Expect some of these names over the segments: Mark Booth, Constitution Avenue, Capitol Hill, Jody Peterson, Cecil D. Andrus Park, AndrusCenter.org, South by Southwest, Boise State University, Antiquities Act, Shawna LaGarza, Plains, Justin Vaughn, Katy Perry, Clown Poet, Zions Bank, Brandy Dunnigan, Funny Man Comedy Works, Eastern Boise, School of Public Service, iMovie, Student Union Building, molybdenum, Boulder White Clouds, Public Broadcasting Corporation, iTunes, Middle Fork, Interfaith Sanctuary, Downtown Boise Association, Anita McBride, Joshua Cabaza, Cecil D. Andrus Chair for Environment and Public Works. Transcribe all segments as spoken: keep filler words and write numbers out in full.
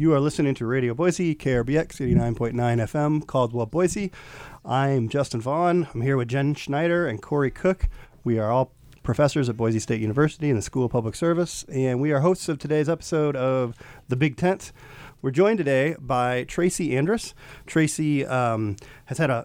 You are listening to Radio Boise, K R B X eighty-nine point nine F M, Caldwell, Boise. I'm Justin Vaughn. I'm here with Jen Schneider and Corey Cook. We are all professors at Boise State University in the School of Public Service, and we are hosts of today's episode of The Big Tent. We're joined today by Tracy Andrus. Tracy um, has had a,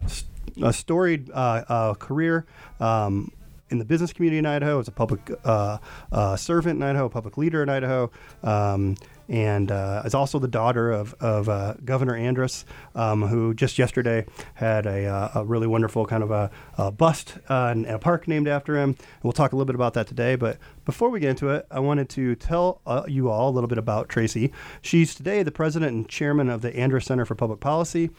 a storied uh, uh, career um, in the business community in Idaho, as a public uh, uh, servant in Idaho, a public leader in Idaho, um, and uh, is also the daughter of, of uh, Governor Andrus, um, who just yesterday had a, uh, a really wonderful kind of a, a bust uh, and a park named after him. And we'll talk a little bit about that today. But before we get into it, I wanted to tell uh, you all a little bit about Tracy. She's today the president and chairman of the Andrus Center for Public Policy,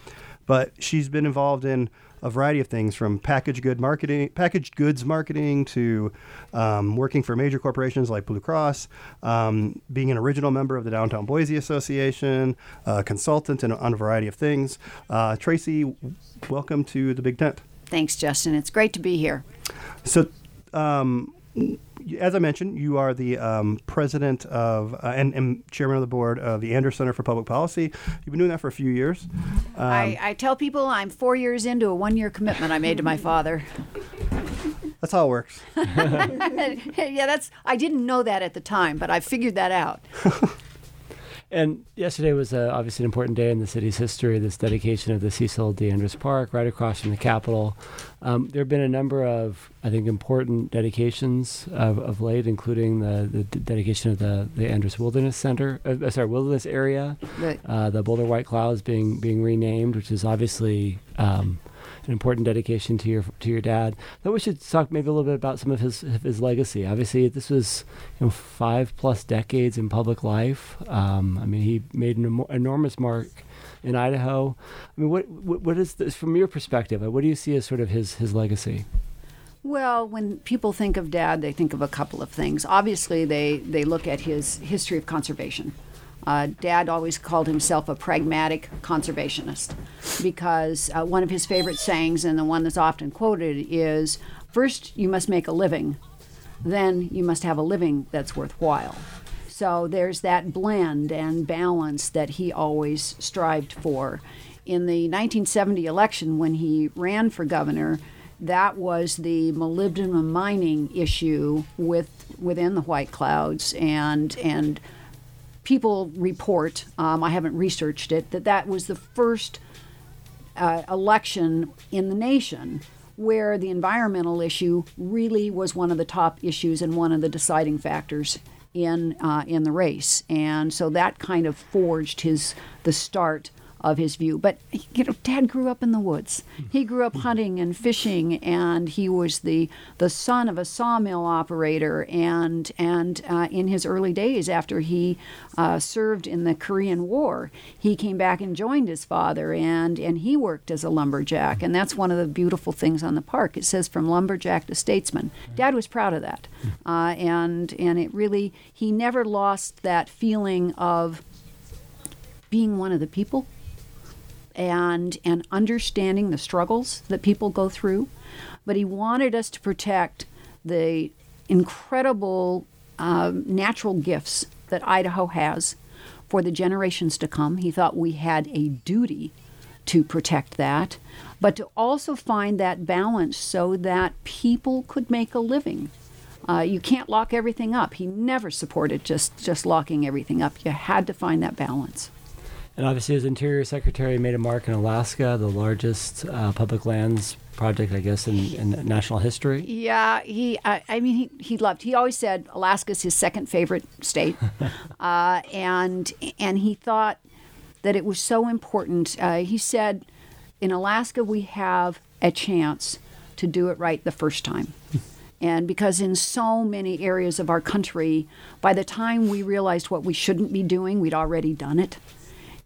but she's been involved in a variety of things, from packaged good marketing, packaged goods marketing, to um, working for major corporations like Blue Cross, um, being an original member of the Downtown Boise Association, uh, consultant in, on a variety of things. Uh, Tracy, welcome to the Big Tent. Thanks, Justin. It's great to be here. So, um, as I mentioned, you are the um, president of uh, and, and chairman of the board of the Andrus Center for Public Policy. You've been doing that for a few years. Um, I, I tell people I'm four years into a one-year commitment I made to my father. That's how it works. Yeah, that's. I didn't know that at the time, but I figured that out. And yesterday was uh, obviously an important day in the city's history, this dedication of the Cecil D. Andrus Park right across from the Capitol. Um, there have been a number of, I think, important dedications of, of late, including the, the dedication of the, the Andrus Wilderness Center, uh, sorry, Wilderness Area, right. uh, the Boulder White Clouds being being renamed, which is obviously um, an important dedication to your to your dad. I thought we should talk maybe a little bit about some of his his legacy. Obviously, this was you know, five plus decades in public life. Um, I mean, he made an em- enormous mark in Idaho. I mean, what what is this from your perspective? What do you see as sort of his his legacy? Well, when people think of Dad, they think of a couple of things. Obviously, they, they look at his history of conservation. Uh, Dad always called himself a pragmatic conservationist because uh, one of his favorite sayings, and the one that's often quoted, is, first you must make a living, then you must have a living that's worthwhile. So there's that blend and balance that he always strived for. In the nineteen seventy election, when he ran for governor, that was the molybdenum mining issue with within the White Clouds, and and people report, um, I haven't researched it, that that was the first uh, election in the nation where the environmental issue really was one of the top issues and one of the deciding factors in uh, in the race. And so that kind of forged his the start of his view. But, you know, Dad grew up in the woods. He grew up hunting and fishing, and he was the the son of a sawmill operator. And and uh, in his early days, after he uh, served in the Korean War, he came back and joined his father, and, and he worked as a lumberjack. And that's one of the beautiful things on the park. It says, from lumberjack to statesman. Dad was proud of that. Uh, and and it really, he never lost that feeling of being one of the people, and and understanding the struggles that people go through. But he wanted us to protect the incredible um, natural gifts that Idaho has for the generations to come. He thought we had a duty to protect that, but to also find that balance so that people could make a living. Uh, you can't lock everything up. He never supported just, just locking everything up. You had to find that balance. And obviously, his Interior Secretary made a mark in Alaska, the largest uh, public lands project, I guess, in, in national history. Yeah, he. I, I mean, he, he loved. He always said Alaska's his second favorite state, uh, and and he thought that it was so important. Uh, he said, in Alaska, we have a chance to do it right the first time. And because in so many areas of our country, by the time we realized what we shouldn't be doing, we'd already done it.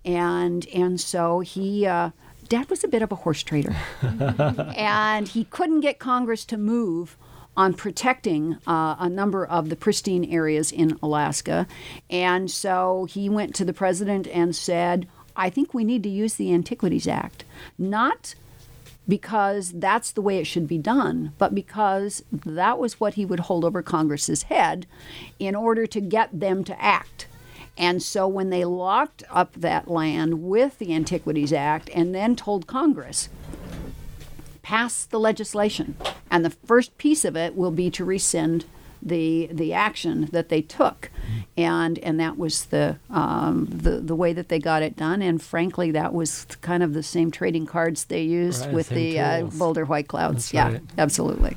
And and so he, uh, Dad was a bit of a horse trader, and he couldn't get Congress to move on protecting uh, a number of the pristine areas in Alaska. And so he went to the president and said, I think we need to use the Antiquities Act, not because that's the way it should be done, but because that was what he would hold over Congress's head in order to get them to act. And so when they locked up that land with the Antiquities Act and then told Congress, pass the legislation, and the first piece of it will be to rescind the the action that they took, and and that was the um, the the way that they got it done. And frankly, that was kind of the same trading cards they used right, with the uh, Boulder White Clouds. That's yeah, right. Absolutely.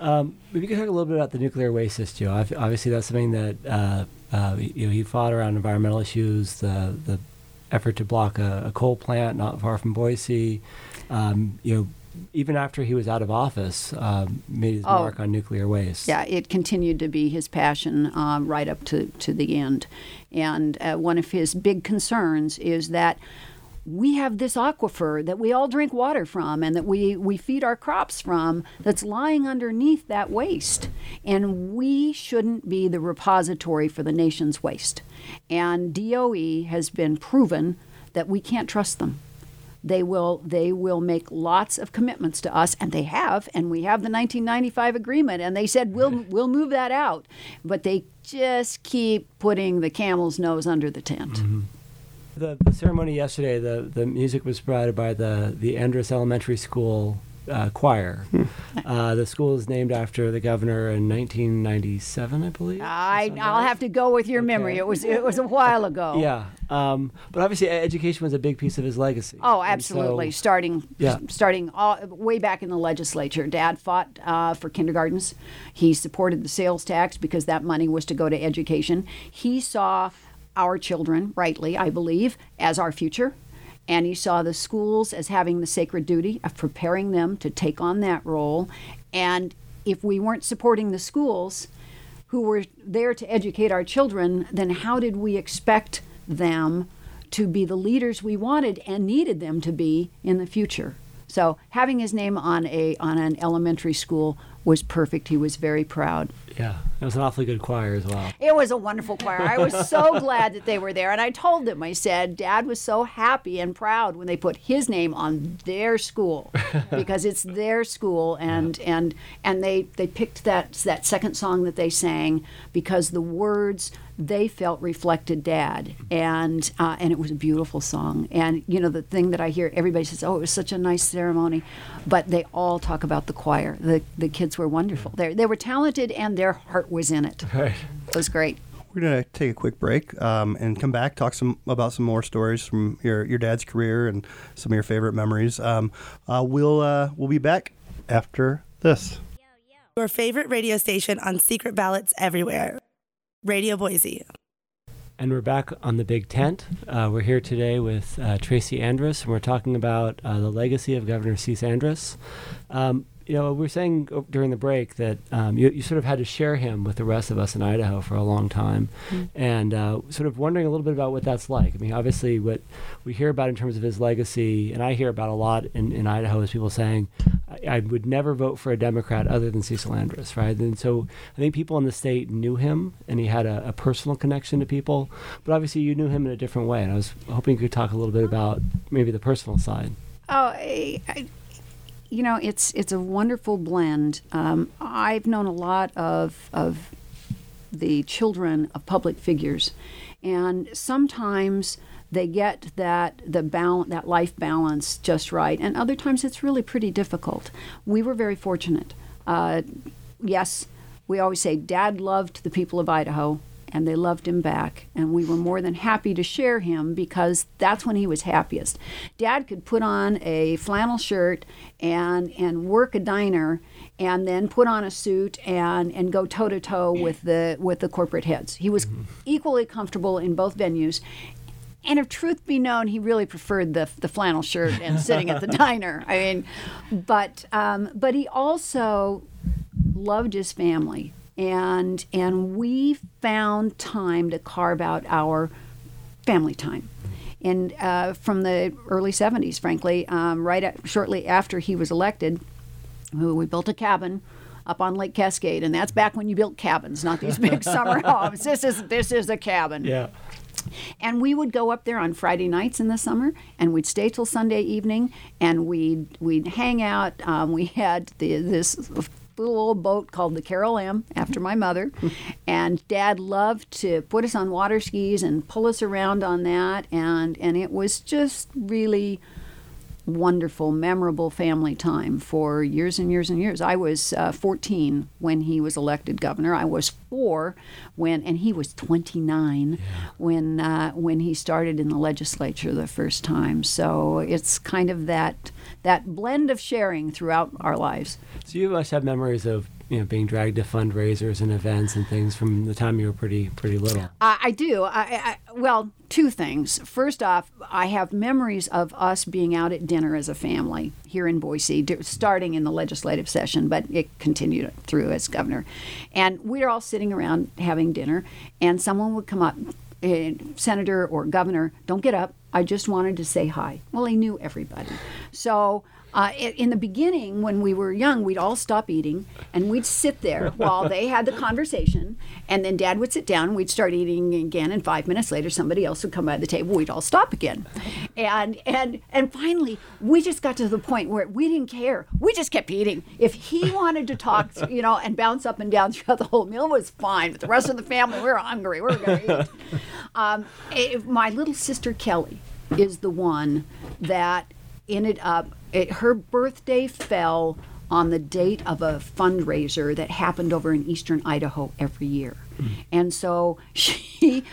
Um, if you could talk a little bit about the nuclear waste issue. Obviously, that's something that uh, uh, you know, you fought around environmental issues, the the effort to block a, a coal plant not far from Boise. Um, you know. Even after he was out of office, um, made his oh, mark on nuclear waste. Yeah, it continued to be his passion um, right up to, to the end. And uh, one of his big concerns is that we have this aquifer that we all drink water from and that we, we feed our crops from that's lying underneath that waste. And we shouldn't be the repository for the nation's waste. And D O E has been proven that we can't trust them. They will they will make lots of commitments to us, and they have, and we have the nineteen ninety-five agreement, and they said, we'll we'll move that out. But they just keep putting the camel's nose under the tent. Mm-hmm. The, the ceremony yesterday, the, the music was provided by the, the Andrus Elementary School uh, choir. uh, the school is named after the governor in nineteen ninety-seven, I believe. I, I'll else. have to go with your okay. memory. It was it was a while ago. Yeah. Um, but obviously, education was a big piece of his legacy. Oh, absolutely. So, starting yeah. starting all, way back in the legislature. Dad fought uh, for kindergartens. He supported the sales tax because that money was to go to education. He saw our children, rightly, I believe, as our future. And he saw the schools as having the sacred duty of preparing them to take on that role. And if we weren't supporting the schools who were there to educate our children, then how did we expect them to be the leaders we wanted and needed them to be in the future? So having his name on a on an elementary school was perfect. He was very proud. Yeah, it was an awfully good choir as well. It was a wonderful choir. I was so glad that they were there. And I told them, I said, Dad was so happy and proud when they put his name on their school because it's their school. And yeah. and and they, they picked that, that second song that they sang because the words they felt reflected Dad. And uh, and it was a beautiful song. And, you know, the thing that I hear, everybody says, oh, it was such a nice ceremony. But they all talk about the choir. The the kids were wonderful. They they were talented and their heart was in it. Right. It was great. We're going to take a quick break um, and come back, talk some about some more stories from your, your dad's career and some of your favorite memories. Um, uh, we'll uh, we'll be back after this. Your favorite radio station on secret ballots everywhere. Radio Boise. And we're back on the Big Tent. Uh, we're here today with uh, Tracy Andrus, and we're talking about uh, the legacy of Governor Cease Andrus. Um, you know, we were saying during the break that um, you, you sort of had to share him with the rest of us in Idaho for a long time, mm-hmm. and uh, sort of wondering a little bit about what that's like. I mean, obviously what we hear about in terms of his legacy, and I hear about a lot in, in Idaho, is people saying, I, I would never vote for a Democrat other than Cecil Andrus, right? And so I think people in the state knew him, and he had a, a personal connection to people, but obviously you knew him in a different way, and I was hoping you could talk a little bit about maybe the personal side. Oh, I... I You know, it's it's a wonderful blend. Um, I've known a lot of of the children of public figures, and sometimes they get that the bal- that life balance just right, and other times it's really pretty difficult. We were very fortunate. Uh, yes, we always say Dad loved the people of Idaho, and they loved him back, and we were more than happy to share him because that's when he was happiest. Dad could put on a flannel shirt and and work a diner, and then put on a suit and and go toe to toe with the with the corporate heads. He was mm-hmm. equally comfortable in both venues, and if truth be known, he really preferred the the flannel shirt and sitting at the diner. I mean, but um, but he also loved his family. And and we found time to carve out our family time. And uh, from the early seventies, frankly, um, right at, shortly after he was elected, we built a cabin up on Lake Cascade. And that's back when you built cabins, not these big summer homes. This is this is a cabin. Yeah. And we would go up there on Friday nights in the summer, and we'd stay till Sunday evening, and we'd we'd hang out. Um, we had the, this little old boat called the Carol M, after my mother. And Dad loved to put us on water skis and pull us around on that. And, and it was just really wonderful, memorable family time for years and years and years. I was uh, fourteen when he was elected governor. I was four when, and he was twenty-nine yeah. when uh, when he started in the legislature the first time. So it's kind of that that blend of sharing throughout our lives. So you must have memories of, you know, being dragged to fundraisers and events and things from the time you were pretty pretty little. Uh, I do. I, I well, two things. First off, I have memories of us being out at dinner as a family here in Boise, starting in the legislative session, but it continued through as governor. And we were all sitting around having dinner, and someone would come up, Senator or Governor, don't get up. I just wanted to say hi. Well, he knew everybody. So uh, in the beginning, when we were young, we'd all stop eating, and we'd sit there while they had the conversation, and then Dad would sit down, and we'd start eating again, and five minutes later, somebody else would come by the table. We'd all stop again. And and and finally, we just got to the point where we didn't care. We just kept eating. If he wanted to talk, you know, and bounce up and down throughout the whole meal, it was fine. But the rest of the family, we were hungry. We were going to eat. Um, it, my little sister, Kelly, is the one that ended up, it, her birthday fell on the date of a fundraiser that happened over in Eastern Idaho every year. Mm-hmm. And so she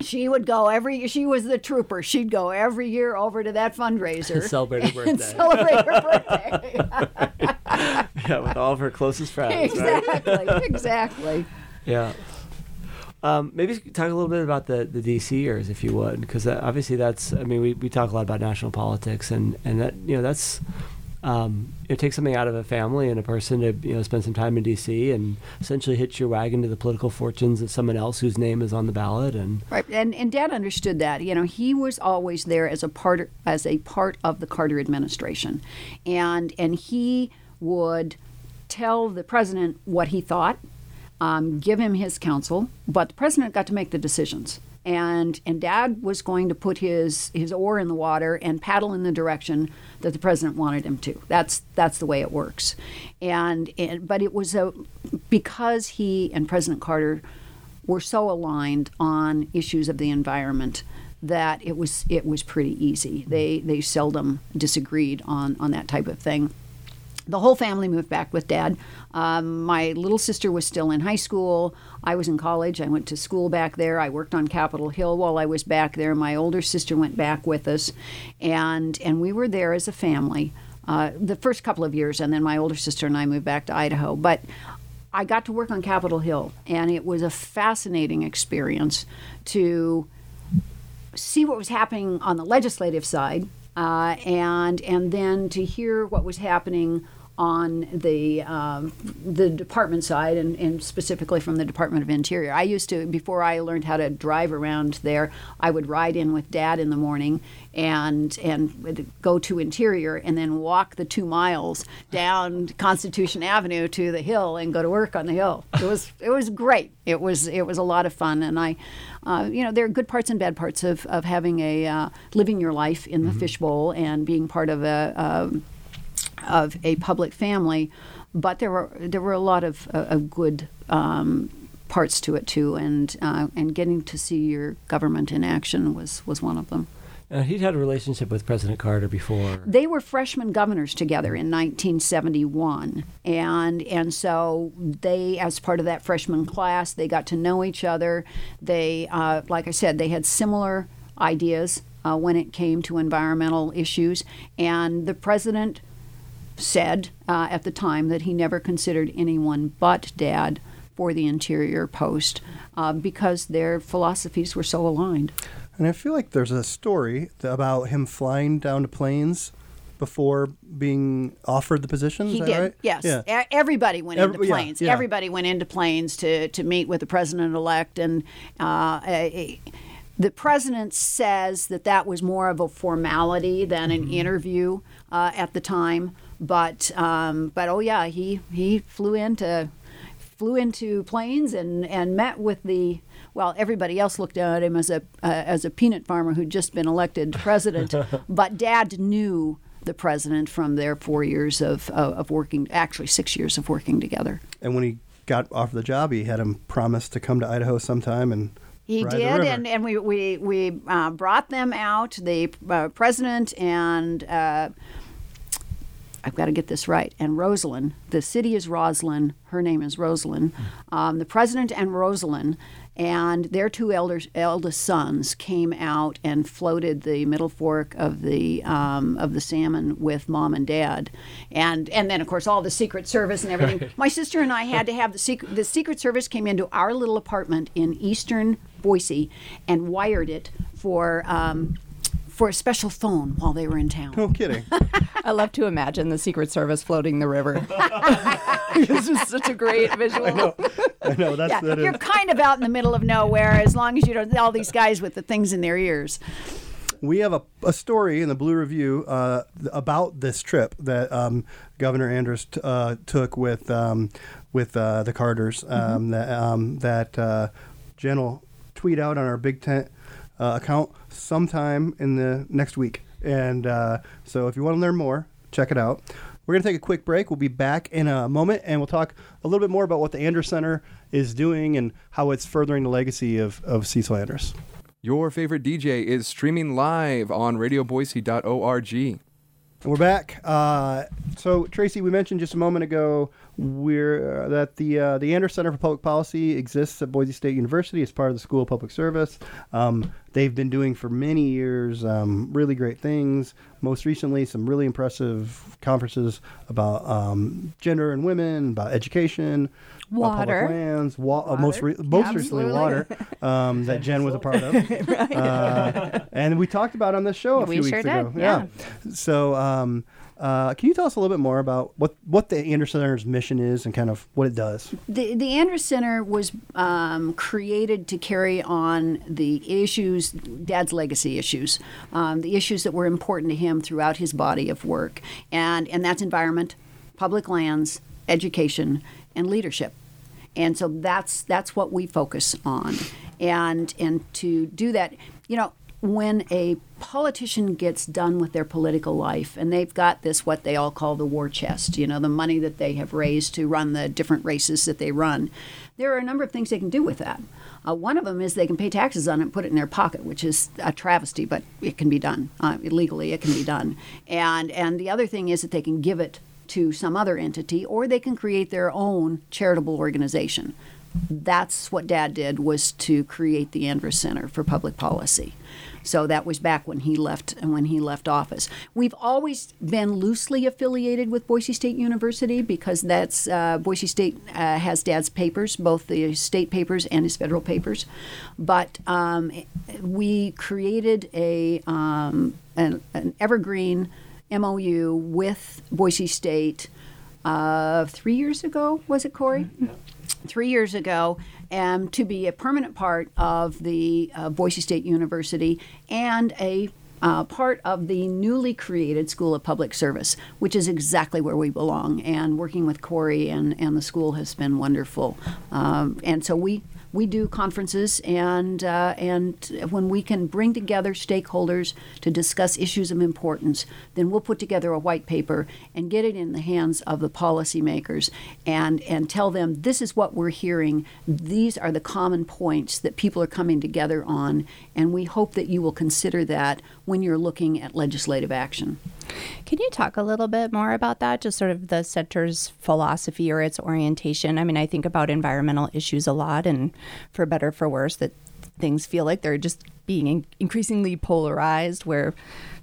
she would go every, she was the trooper, she'd go every year over to that fundraiser. Celebrate her birthday. And celebrate her birthday. Right. Yeah, with all of her closest friends. Exactly, right? Exactly. Yeah. Um, maybe talk a little bit about the, the D C years, if you would, because that, obviously that's, I mean, we, we talk a lot about national politics, and, and that, you know, that's, um, it takes something out of a family and a person to, you know, spend some time in D C and essentially hitch your wagon to the political fortunes of someone else whose name is on the ballot. And right, and, and Dad understood that. You know, he was always there as a part, as a part of the Carter administration, and and he would tell the president what he thought. Um, give him his counsel, but the president got to make the decisions. And and Dad was going to put his, his oar in the water and paddle in the direction that the president wanted him to. That's that's the way it works. And, and but it was a, because he and President Carter were so aligned on issues of the environment that it was it was pretty easy. They they seldom disagreed on, on that type of thing. The whole family moved back with Dad. Um, my little sister was still in high school. I was in college. I went to school back there. I worked on Capitol Hill while I was back there. My older sister went back with us, and and we were there as a family uh, the first couple of years, and then my older sister and I moved back to Idaho. But I got to work on Capitol Hill, and it was a fascinating experience to see what was happening on the legislative side, uh, and and then to hear what was happening on the um, the department side, and, and specifically from the Department of Interior. I used to, before I learned how to drive around there, I would ride in with Dad in the morning and and go to Interior and then walk the two miles down Constitution Avenue to the hill and go to work on the hill. It was it was great. It was it was a lot of fun, and I, uh, you know, there are good parts and bad parts of of having a uh, living your life in the mm-hmm. fishbowl and being part of a. a of a public family, but there were there were a lot of, uh, of good um, parts to it too, and uh, and getting to see your government in action was, was one of them. Uh, he'd had a relationship with President Carter before. They were freshman governors together in nineteen seventy-one, and and so they, as part of that freshman class, they got to know each other. They, uh, like I said, they had similar ideas uh, when it came to environmental issues, and the president said uh, at the time that he never considered anyone but Dad for the Interior post uh, because their philosophies were so aligned. And I feel like there's a story about him flying down to Plains before being offered the position. Is he that did, right? Yes. Yeah. Everybody went Every, into Plains. Yeah, yeah. Everybody went into Plains to, to meet with the president-elect, and uh, a, a, the president says that that was more of a formality than an mm-hmm. interview uh, at the time. But um, but oh yeah, he he flew into flew into Plains and, and met with the well. Everybody else looked at him as a uh, as a peanut farmer who'd just been elected president, but Dad knew the president from their four years of, of, of working, actually six years of working together. And when he got offered the job, he had him promise to come to Idaho sometime and He Ride did, and, and we we, we uh, brought them out, the uh, president and, uh, I've got to get this right, and Rosalyn. The city is Rosalyn. Her name is Rosalyn. Um, the president and Rosalyn and their two elders, eldest sons came out and floated the middle fork of the um, of the Salmon with mom and dad, and and then of course all the Secret Service and everything. Right. My sister and I had to have the secret the Secret Service came into our little apartment in Eastern Boise and wired it for. Um, for a special phone while they were in town. No kidding. I love to imagine the Secret Service floating the river. This is such a great visual. I know. I know. That's yeah. that You're is. kind of out in the middle of nowhere as long as you don't all these guys with the things in their ears. We have a, a story in the Blue Review uh, about this trip that um, Governor Andrus t- uh, took with um, with uh, the Carters um, mm-hmm. that, um, that uh, Jen will tweet out on our Big Tent Uh, account sometime in the next week. And uh, so if you want to learn more, check it out. We're going to take a quick break. We'll be back in a moment, and we'll talk a little bit more about what the Andrus Center is doing and how it's furthering the legacy of, of Cecil Andrus. Your favorite D J is streaming live on radio boise dot org. We're back. Uh, so, Tracy, we mentioned just a moment ago we're, that the uh, the Andrus Center for Public Policy exists at Boise State University as part of the School of Public Service. Um, they've been doing for many years um, really great things. Most recently, some really impressive conferences about um, gender and women, about education, water, about public lands, wa- water. Uh, most, re- most recently water um, that Jen was a part of. Right. Uh, and we talked about on this show a we few sure weeks did. ago. Yeah. yeah. So um, uh, can you tell us a little bit more about what, what the Andrus Center's mission is and kind of what it does? The, the Andrus Center was um, created to carry on the issues, Dad's legacy issues, um, the issues that were important to him throughout his body of work. And, and that's environment, public lands, education, and leadership. And so that's that's what we focus on. And and to do that, you know, when a politician gets done with their political life and they've got this what they all call the war chest, you know, the money that they have raised to run the different races that they run, there are a number of things they can do with that. Uh, one of them is they can pay taxes on it and put it in their pocket, which is a travesty, but it can be done. Uh, legally, it can be done. And and the other thing is that they can give it to some other entity, or they can create their own charitable organization. That's what Dad did, was to create the Andrus Center for Public Policy. So that was back when he left and when he left office. We've always been loosely affiliated with Boise State University because that's uh, Boise State uh, has Dad's papers, both the state papers and his federal papers. But um, we created a um, an, an evergreen M O U with Boise State uh, three years ago, was it, Corey? Yeah. Three years ago, um, to be a permanent part of the uh, Boise State University and a uh, part of the newly created School of Public Service, which is exactly where we belong. And working with Corey and, and the school has been wonderful. Um, and so we We do conferences, and uh, and when we can bring together stakeholders to discuss issues of importance, then we'll put together a white paper and get it in the hands of the policymakers and, and tell them this is what we're hearing. These are the common points that people are coming together on, and we hope that you will consider that when you're looking at legislative action. Can you talk a little bit more about that, just sort of the center's philosophy or its orientation? I mean, I think about environmental issues a lot, and for better or for worse, that things feel like they're just being in- increasingly polarized, where,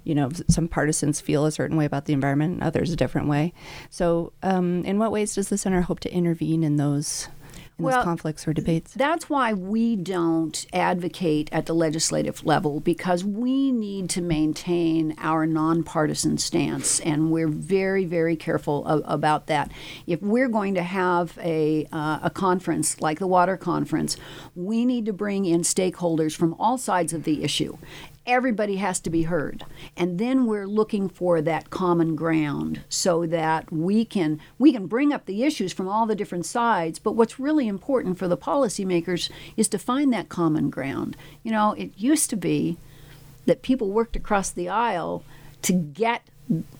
you know, some partisans feel a certain way about the environment and others a different way. So um, in what ways does the center hope to intervene in those In well, those conflicts or debates? That's why we don't advocate at the legislative level, because we need to maintain our nonpartisan stance, and we're very, very careful of, about that. If we're going to have a uh, a conference like the water conference, we need to bring in stakeholders from all sides of the issue. Everybody has to be heard. And then we're looking for that common ground so that we can we can bring up the issues from all the different sides. But what's really important for the policymakers is to find that common ground. You know, it used to be that people worked across the aisle to get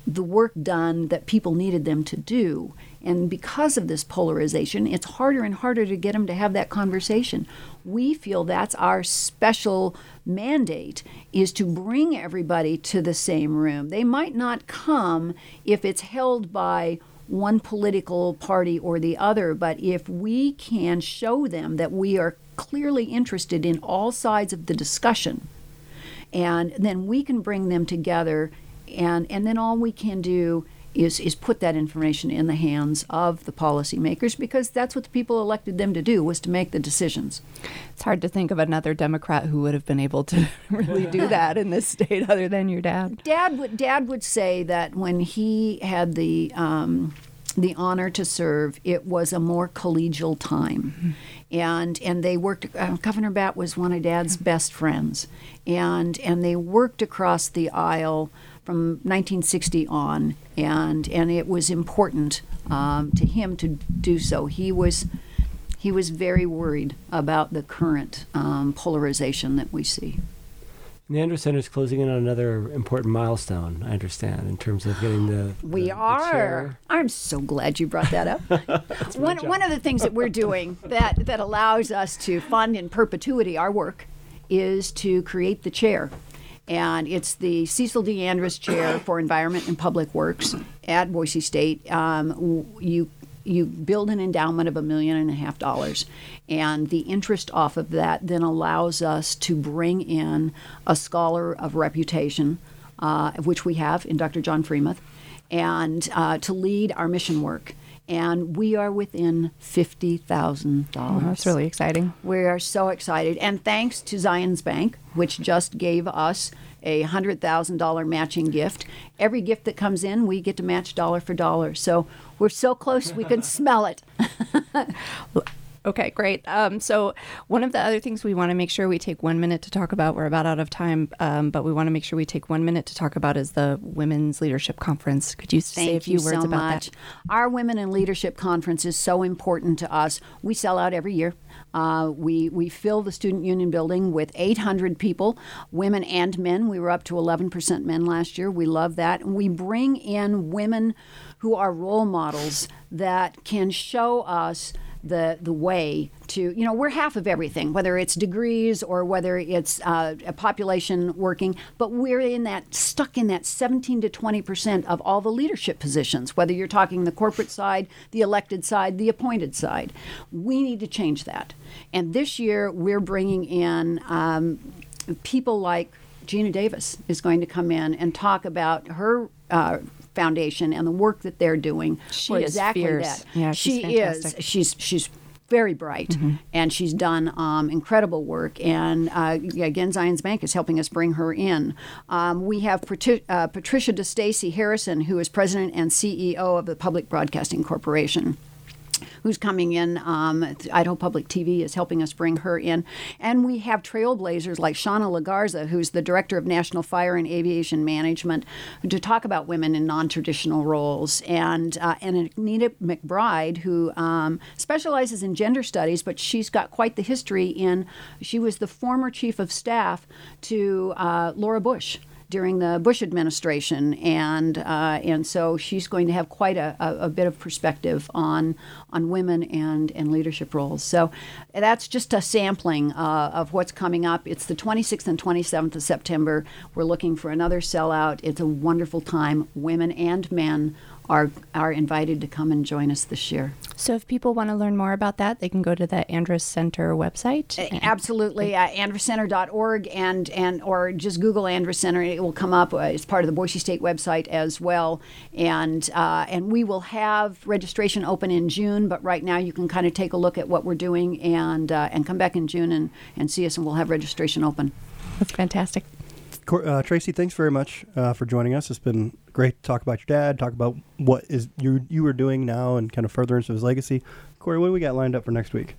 the work done that people needed them to do. And because of this polarization, it's harder and harder to get them to have that conversation. We feel that's our special mandate, is to bring everybody to the same room. They might not come if it's held by one political party or the other, but if we can show them that we are clearly interested in all sides of the discussion, and then we can bring them together, and and then all we can do is is put that information in the hands of the policymakers, because that's what the people elected them to do, was to make the decisions. It's hard to think of another Democrat who would have been able to really do that in this state other than your dad. Dad would Dad would say that when he had the um, the honor to serve, it was a more collegial time. Mm-hmm. And and they worked, uh, Governor Batt was one of Dad's best friends. And and they worked across the aisle from nineteen sixty on, and and it was important um, to him to do so. He was he was very worried about the current um, polarization that we see. The Andrus Center is closing in on another important milestone, I understand, in terms of getting the, the we are. The chair. I'm so glad you brought that up. one one of the things that we're doing that that allows us to fund in perpetuity our work is to create the chair. And it's the Cecil D. Andrus Chair for Environment and Public Works at Boise State. Um, you you build an endowment of a million and a half dollars, and the interest off of that then allows us to bring in a scholar of reputation, uh, which we have in Doctor John Freemuth, and uh, to lead our mission work. And we are within fifty thousand dollars. Oh, that's really exciting. We are so excited. And thanks to Zions Bank, which just gave us a one hundred thousand dollars matching gift. Every gift that comes in, we get to match dollar for dollar. So we're so close, we can smell it. Okay, great. Um, so one of the other things we want to make sure we take one minute to talk about, we're about out of time, um, but we want to make sure we take one minute to talk about, is the Women's Leadership Conference. Could you Thank say a few you words so about much. that? Our Women in Leadership Conference is so important to us. We sell out every year. Uh, we, we fill the Student Union Building with eight hundred people, women and men. We were up to eleven percent men last year. We love that. And we bring in women who are role models that can show us the the way to, you know, we're half of everything, whether it's degrees or whether it's uh, a population working, but we're in that, stuck in that seventeen to twenty percent of all the leadership positions, whether you're talking the corporate side, the elected side, the appointed side. We need to change that. And this year we're bringing in um, people like Gina Davis is going to come in and talk about her uh, foundation and the work that they're doing. She is exactly fierce. That. Yeah, she's she fantastic. is. She's she's very bright, mm-hmm. and she's done um, incredible work. And uh, again, Zions Bank is helping us bring her in. Um, we have Pat- uh, Patricia DeStacy Harrison, who is president and C E O of the Public Broadcasting Corporation, who's coming in. Um, Idaho Public T V is helping us bring her in. And we have trailblazers like Shawna LaGarza, who's the Director of National Fire and Aviation Management, to talk about women in non-traditional roles. And uh, and Anita McBride, who um, specializes in gender studies, but she's got quite the history in, she was the former chief of staff to uh, Laura Bush during the Bush administration, and uh, and so she's going to have quite a, a, a bit of perspective on on women and, and leadership roles. So that's just a sampling uh, of what's coming up. It's the twenty-sixth and twenty-seventh of September. We're looking for another sellout. It's a wonderful time. Women and men are are invited to come and join us this year. So if people want to learn more about that, they can go to the Andrus Center website. Uh, absolutely, uh, andrus center dot org, and, and or just Google Andrus Center, and it will come up. Uh, it's part of the Boise State website as well. And uh, and we will have registration open in June, but right now you can kind of take a look at what we're doing and uh, and come back in June and, and see us, and we'll have registration open. That's fantastic. Uh, Tracy, thanks very much uh, for joining us. It's been great to talk about your dad, talk about what is you you are doing now and kind of furtherance of his legacy. Corey, what do we got lined up for next week?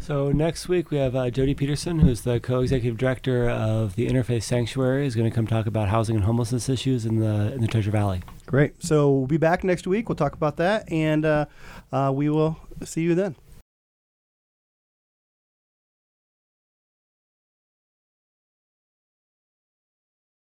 So next week we have uh, Jody Peterson, who's the co-executive director of the Interfaith Sanctuary, is going to come talk about housing and homelessness issues in the in the Treasure Valley. Great. So we'll be back next week. We'll talk about that, and uh, uh, we will see you then.